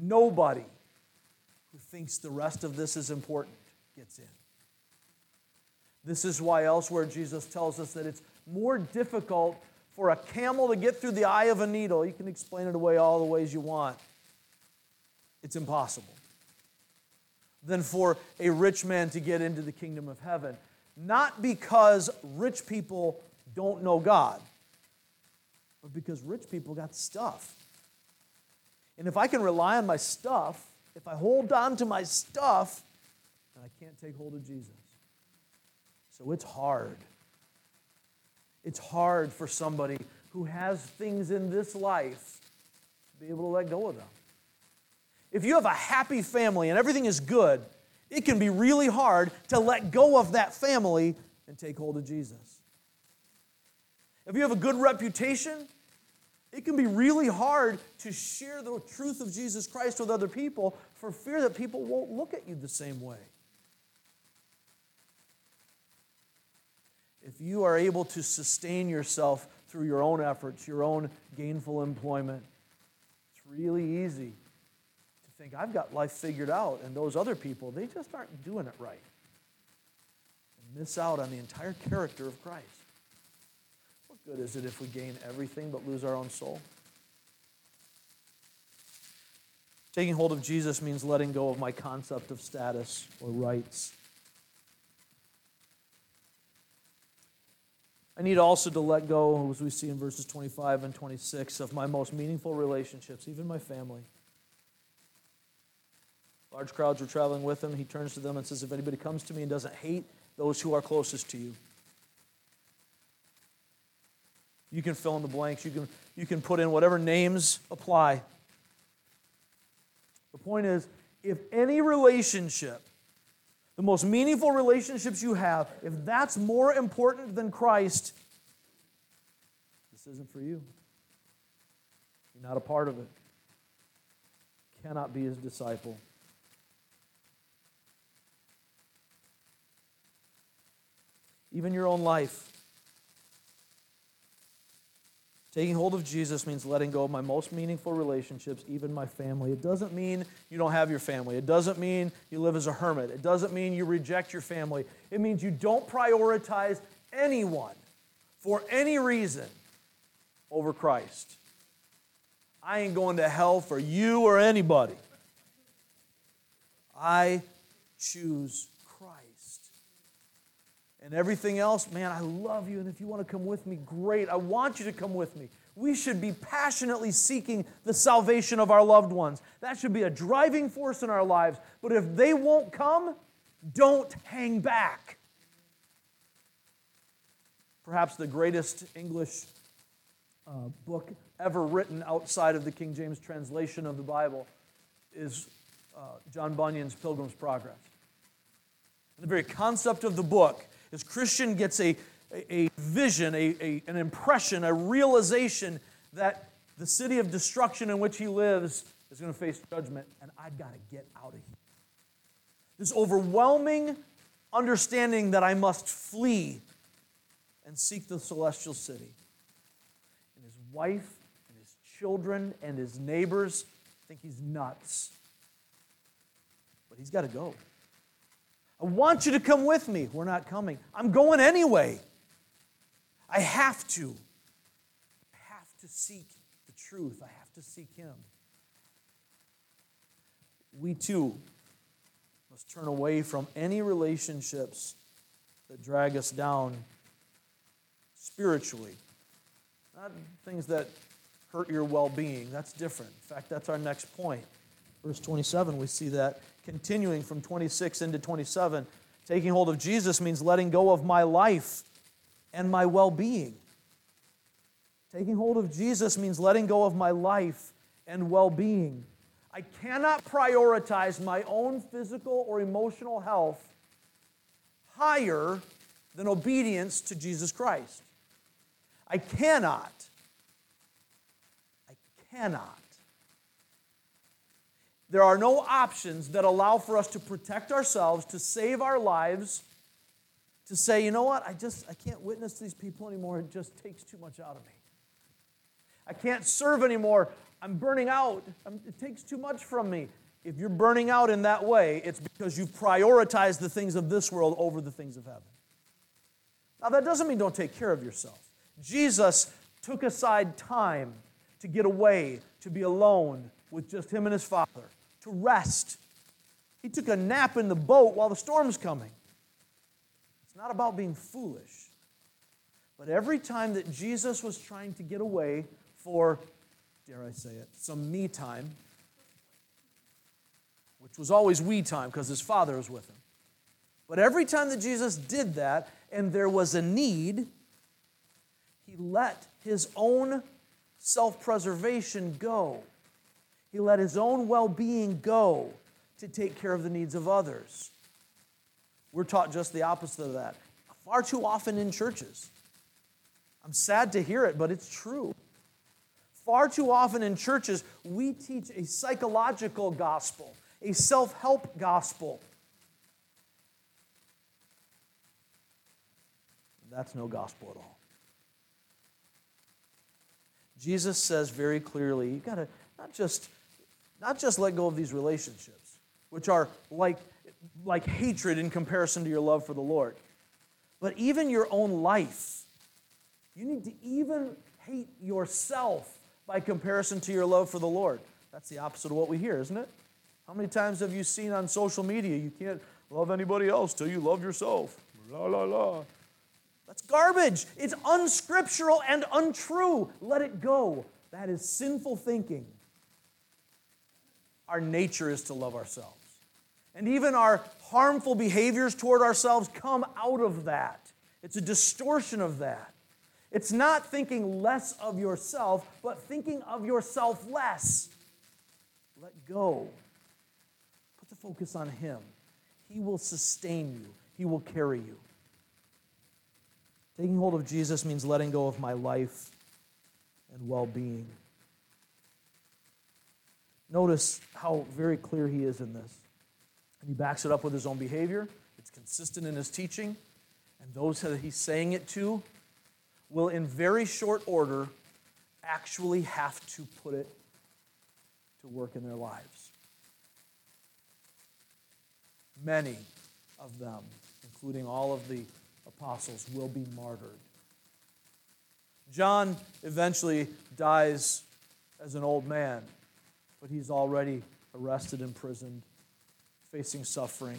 Nobody who thinks the rest of this is important gets in. This is why elsewhere Jesus tells us that it's more difficult for a camel to get through the eye of a needle. You can explain it away all the ways you want. It's impossible. Than for a rich man to get into the kingdom of heaven. Not because rich people don't know God, but because rich people got stuff. And if I can rely on my stuff, if I hold on to my stuff, then I can't take hold of Jesus. So it's hard. It's hard for somebody who has things in this life to be able to let go of them. If you have a happy family and everything is good, it can be really hard to let go of that family and take hold of Jesus. If you have a good reputation, it can be really hard to share the truth of Jesus Christ with other people for fear that people won't look at you the same way. If you are able to sustain yourself through your own efforts, your own gainful employment, it's really easy to think, I've got life figured out, and those other people, they just aren't doing it right. And miss out on the entire character of Christ. What good is it if we gain everything but lose our own soul? Taking hold of Jesus means letting go of my concept of status or rights. I need also to let go, as we see in verses twenty-five and twenty-six, of my most meaningful relationships, even my family. Large crowds were traveling with him. He turns to them and says, if anybody comes to me and doesn't hate those who are closest to you. You can fill in the blanks. You can, you can put in whatever names apply. The point is, if any relationship, the most meaningful relationships you have, if that's more important than Christ, this isn't for you. You're not a part of it. You cannot be his disciple. Even your own life. Taking hold of Jesus means letting go of my most meaningful relationships, even my family. It doesn't mean you don't have your family. It doesn't mean you live as a hermit. It doesn't mean you reject your family. It means you don't prioritize anyone for any reason over Christ. I ain't going to hell for you or anybody. I choose and everything else, man, I love you, and if you want to come with me, great. I want you to come with me. We should be passionately seeking the salvation of our loved ones. That should be a driving force in our lives. But if they won't come, don't hang back. Perhaps the greatest English uh, book ever written outside of the King James translation of the Bible is uh, John Bunyan's Pilgrim's Progress. And the very concept of the book as Christian gets a, a, a vision, a, a, an impression, a realization that The city of destruction in which he lives is going to face judgment, and I've got to get out of here. This overwhelming understanding that I must flee and seek the celestial city. And his wife and his children and his neighbors think he's nuts. But he's got to go. I want you to come with me. We're not coming. I'm going anyway. I have to. I have to seek the truth. I have to seek him. We too must turn away from any relationships that drag us down spiritually. Not things that hurt your well-being. That's different. In fact, that's our next point. Verse twenty-seven, we see that continuing from twenty-six into twenty-seven. Taking hold of Jesus means letting go of my life and my well-being. Taking hold of Jesus means letting go of my life and well-being. I cannot prioritize my own physical or emotional health higher than obedience to Jesus Christ. I cannot. I cannot. There are no options that allow for us to protect ourselves, to save our lives, to say, you know what, I just, I can't witness these people anymore. It just takes too much out of me. I can't serve anymore. I'm burning out. I'm, it takes too much from me. If you're burning out in that way, it's because you've prioritized the things of this world over the things of heaven. Now, that doesn't mean don't take care of yourself. Jesus took aside time to get away, to be alone with just him and his Father, to rest. He took a nap in the boat while the storm's coming. It's not about being foolish. But every time that Jesus was trying to get away for, dare I say it, some me time, which was always we time because his Father was with him. But every time that Jesus did that and there was a need, he let his own self-preservation go. He let his own well-being go to take care of the needs of others. We're taught just the opposite of that, far too often in churches. I'm sad to hear it, but it's true. Far too often in churches, we teach a psychological gospel, a self-help gospel. That's no gospel at all. Jesus says very clearly, you've got to not just, not just let go of these relationships, which are like, like hatred in comparison to your love for the Lord, but even your own life. You need to even hate yourself by comparison to your love for the Lord. That's the opposite of what we hear, isn't it? How many times have you seen on social media, you can't love anybody else till you love yourself? La, la, la. That's garbage. It's unscriptural and untrue. Let it go. That is sinful thinking. Our nature is to love ourselves. And even our harmful behaviors toward ourselves come out of that. It's a distortion of that. It's not thinking less of yourself, but thinking of yourself less. Let go. Put the focus on him. He will sustain you. He will carry you. Taking hold of Jesus means letting go of my life and well-being. Notice how very clear he is in this. And he backs it up with his own behavior. It's consistent in his teaching. And those that he's saying it to will in very short order actually have to put it to work in their lives. Many of them, including all of the apostles, will be martyred. John eventually dies as an old man, but he's already arrested, imprisoned, facing suffering.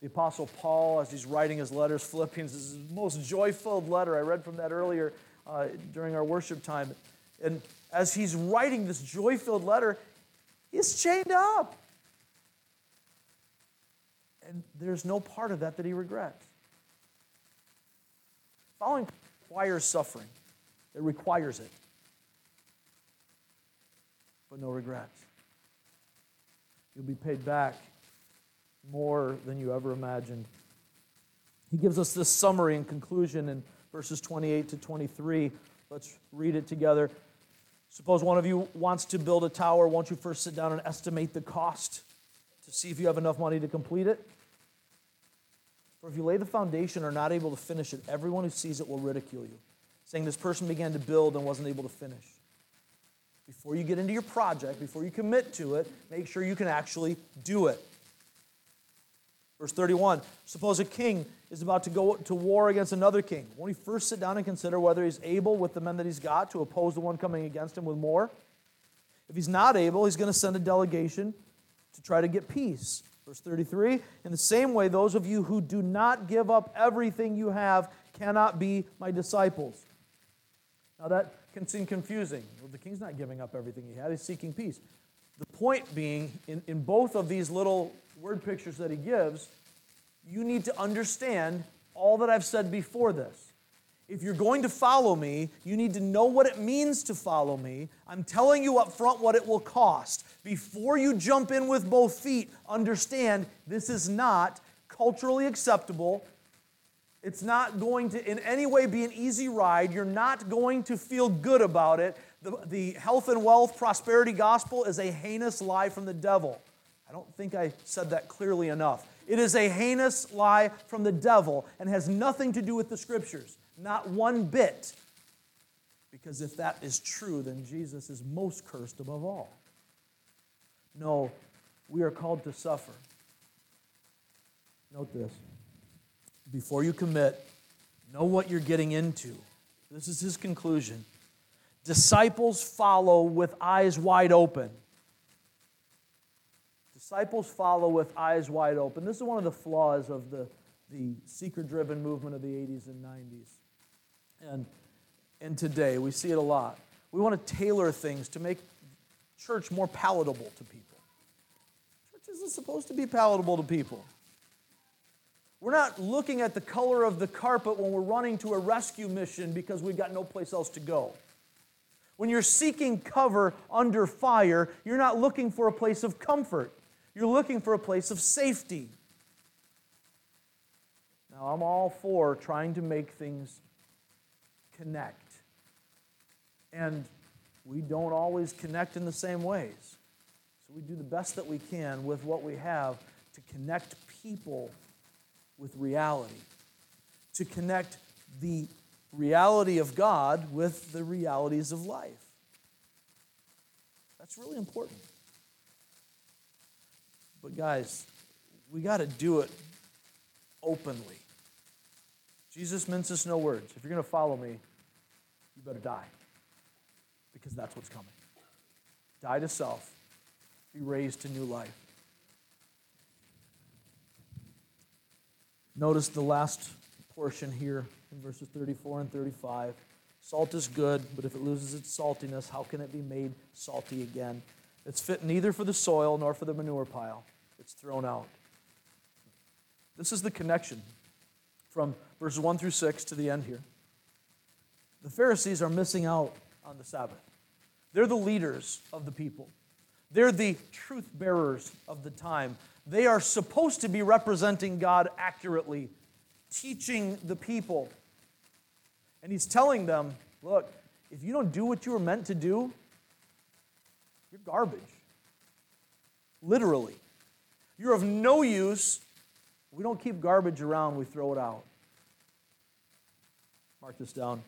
The Apostle Paul, as he's writing his letters, Philippians is his most joy-filled letter. I read from that earlier uh, during our worship time. And as he's writing this joy-filled letter, he's chained up. And there's no part of that that he regrets. Following requires suffering. It requires it. But no regrets. You'll be paid back more than you ever imagined. He gives us this summary and conclusion in verses twenty-eight to twenty-three. Let's read it together. Suppose one of you wants to build a tower. Won't you first sit down and estimate the cost to see if you have enough money to complete it? For if you lay the foundation and are not able to finish it, everyone who sees it will ridicule you, saying this person began to build and wasn't able to finish. Before you get into your project, before you commit to it, make sure you can actually do it. Verse thirty-one, suppose a king is about to go to war against another king. Won't he first sit down and consider whether he's able with the men that he's got to oppose the one coming against him with more? If he's not able, he's going to send a delegation to try to get peace. Verse thirty-three, in the same way, those of you who do not give up everything you have cannot be my disciples. Now that can seem confusing. Well, the king's not giving up everything he had. He's seeking peace. The point being, in, in both of these little word pictures that he gives, you need to understand all that I've said before this. If you're going to follow me, you need to know what it means to follow me. I'm telling you up front what it will cost. Before you jump in with both feet, understand this is not culturally acceptable. It's not going to in any way be an easy ride. You're not going to feel good about it. The, the health and wealth prosperity gospel is a heinous lie from the devil. I don't think I said that clearly enough. It is a heinous lie from the devil and has nothing to do with the Scriptures, not one bit. Because if that is true, then Jesus is most cursed above all. No, we are called to suffer. Note this. Before you commit, know what you're getting into. This is his conclusion. Disciples follow with eyes wide open. Disciples follow with eyes wide open. This is one of the flaws of the, the seeker-driven movement of the eighties and nineties. And, and today, we see it a lot. We want to tailor things to make church more palatable to people. Church isn't supposed to be palatable to people. We're not looking at the color of the carpet when we're running to a rescue mission because we've got no place else to go. When you're seeking cover under fire, you're not looking for a place of comfort. You're looking for a place of safety. Now, I'm all for trying to make things connect. And we don't always connect in the same ways. So we do the best that we can with what we have to connect people with reality. To connect the reality of God with the realities of life. That's really important. But guys, we got to do it openly. Jesus minces no words. If you're going to follow me, you better die. Because that's what's coming. Die to self. Be raised to new life. Notice the last portion here in verses thirty-four and thirty-five. Salt is good, but if it loses its saltiness, how can it be made salty again? It's fit neither for the soil nor for the manure pile. It's thrown out. This is the connection from verses one through six to the end here. The Pharisees are missing out on the Sabbath. They're the leaders of the people. They're the truth bearers of the time. They are supposed to be representing God accurately, teaching the people. And he's telling them, look, if you don't do what you were meant to do, you're garbage. Literally. You're of no use. We don't keep garbage around, we throw it out. Mark this down.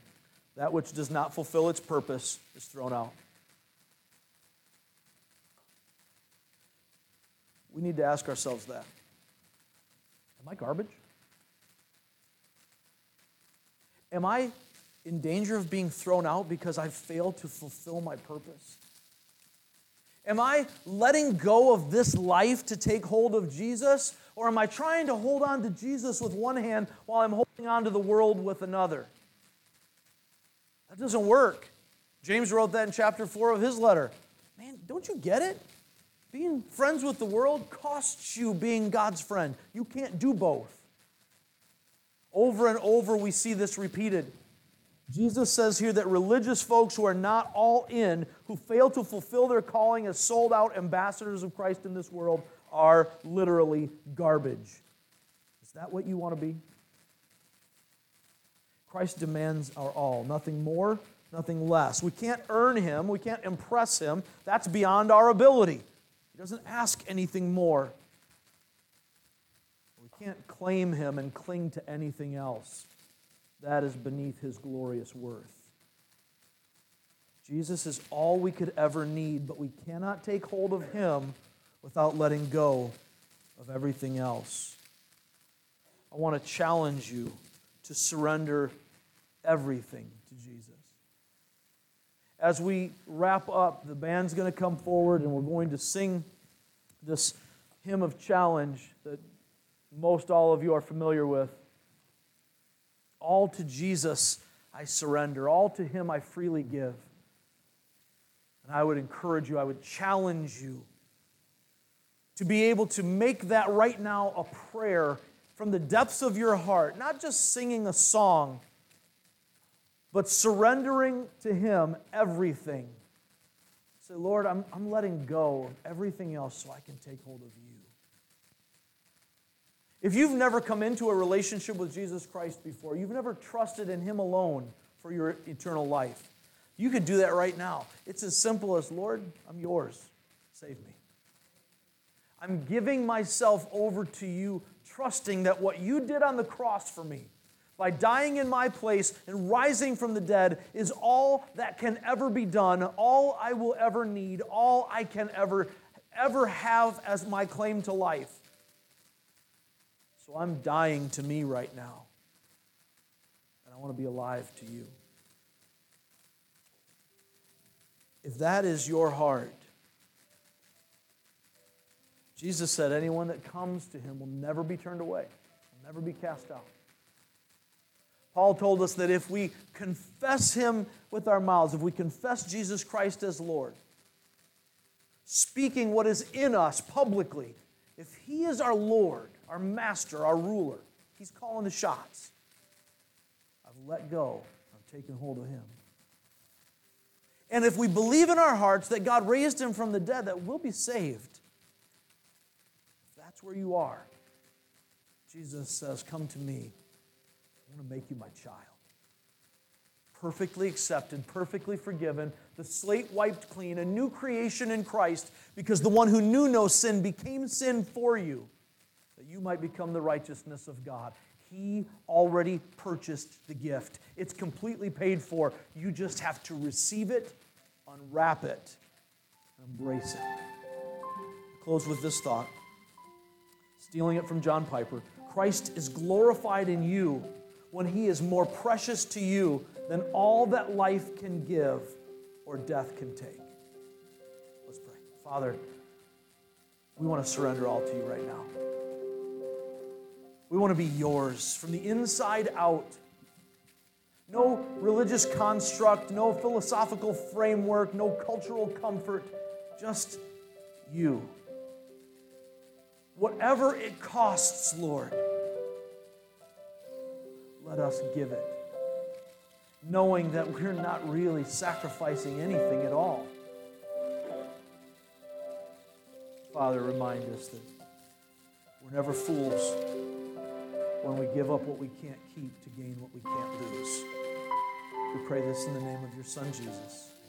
That which does not fulfill its purpose is thrown out. We need to ask ourselves that. Am I garbage? Am I in danger of being thrown out because I failed to fulfill my purpose? Am I letting go of this life to take hold of Jesus? Or am I trying to hold on to Jesus with one hand while I'm holding on to the world with another? That doesn't work. James wrote that in chapter four of his letter. Man, don't you get it? Being friends with the world costs you being God's friend. You can't do both. Over and over we see this repeated. Jesus says here that religious folks who are not all in, who fail to fulfill their calling as sold-out ambassadors of Christ in this world, are literally garbage. Is that what you want to be? Christ demands our all, nothing more, nothing less. We can't earn him. We can't impress him. That's beyond our ability. He doesn't ask anything more. We can't claim him and cling to anything else. That is beneath his glorious worth. Jesus is all we could ever need, but we cannot take hold of him without letting go of everything else. I want to challenge you to surrender everything to Jesus. As we wrap up, the band's going to come forward and we're going to sing this hymn of challenge that most all of you are familiar with. All to Jesus I surrender. All to him I freely give. And I would encourage you, I would challenge you to be able to make that right now a prayer from the depths of your heart, not just singing a song, but surrendering to him everything. Say, Lord, I'm, I'm letting go of everything else so I can take hold of you. If you've never come into a relationship with Jesus Christ before, you've never trusted in him alone for your eternal life, you could do that right now. It's as simple as, Lord, I'm yours. Save me. I'm giving myself over to you, trusting that what you did on the cross for me, by dying in my place and rising from the dead, is all that can ever be done, all I will ever need, all I can ever, ever have as my claim to life. So I'm dying to me right now, and I want to be alive to you. If that is your heart, Jesus said anyone that comes to him will never be turned away, will never be cast out. Paul told us that if we confess him with our mouths, if we confess Jesus Christ as Lord, speaking what is in us publicly, if he is our Lord, our master, our ruler, he's calling the shots. I've let go. I've taken hold of him. And if we believe in our hearts that God raised him from the dead, that we'll be saved. If that's where you are, Jesus says, come to me. I'm going to make you my child. Perfectly accepted, perfectly forgiven, the slate wiped clean, a new creation in Christ, because the one who knew no sin became sin for you, that you might become the righteousness of God. He already purchased the gift. It's completely paid for. You just have to receive it, unwrap it, embrace it. I'll close with this thought, stealing it from John Piper. Christ is glorified in you when he is more precious to you than all that life can give or death can take. Let's pray. Father, we want to surrender all to you right now. We want to be yours from the inside out. No religious construct, no philosophical framework, no cultural comfort, just you. Whatever it costs, Lord, let us give it, knowing that we're not really sacrificing anything at all. Father, remind us that we're never fools when we give up what we can't keep to gain what we can't lose. We pray this in the name of your Son, Jesus.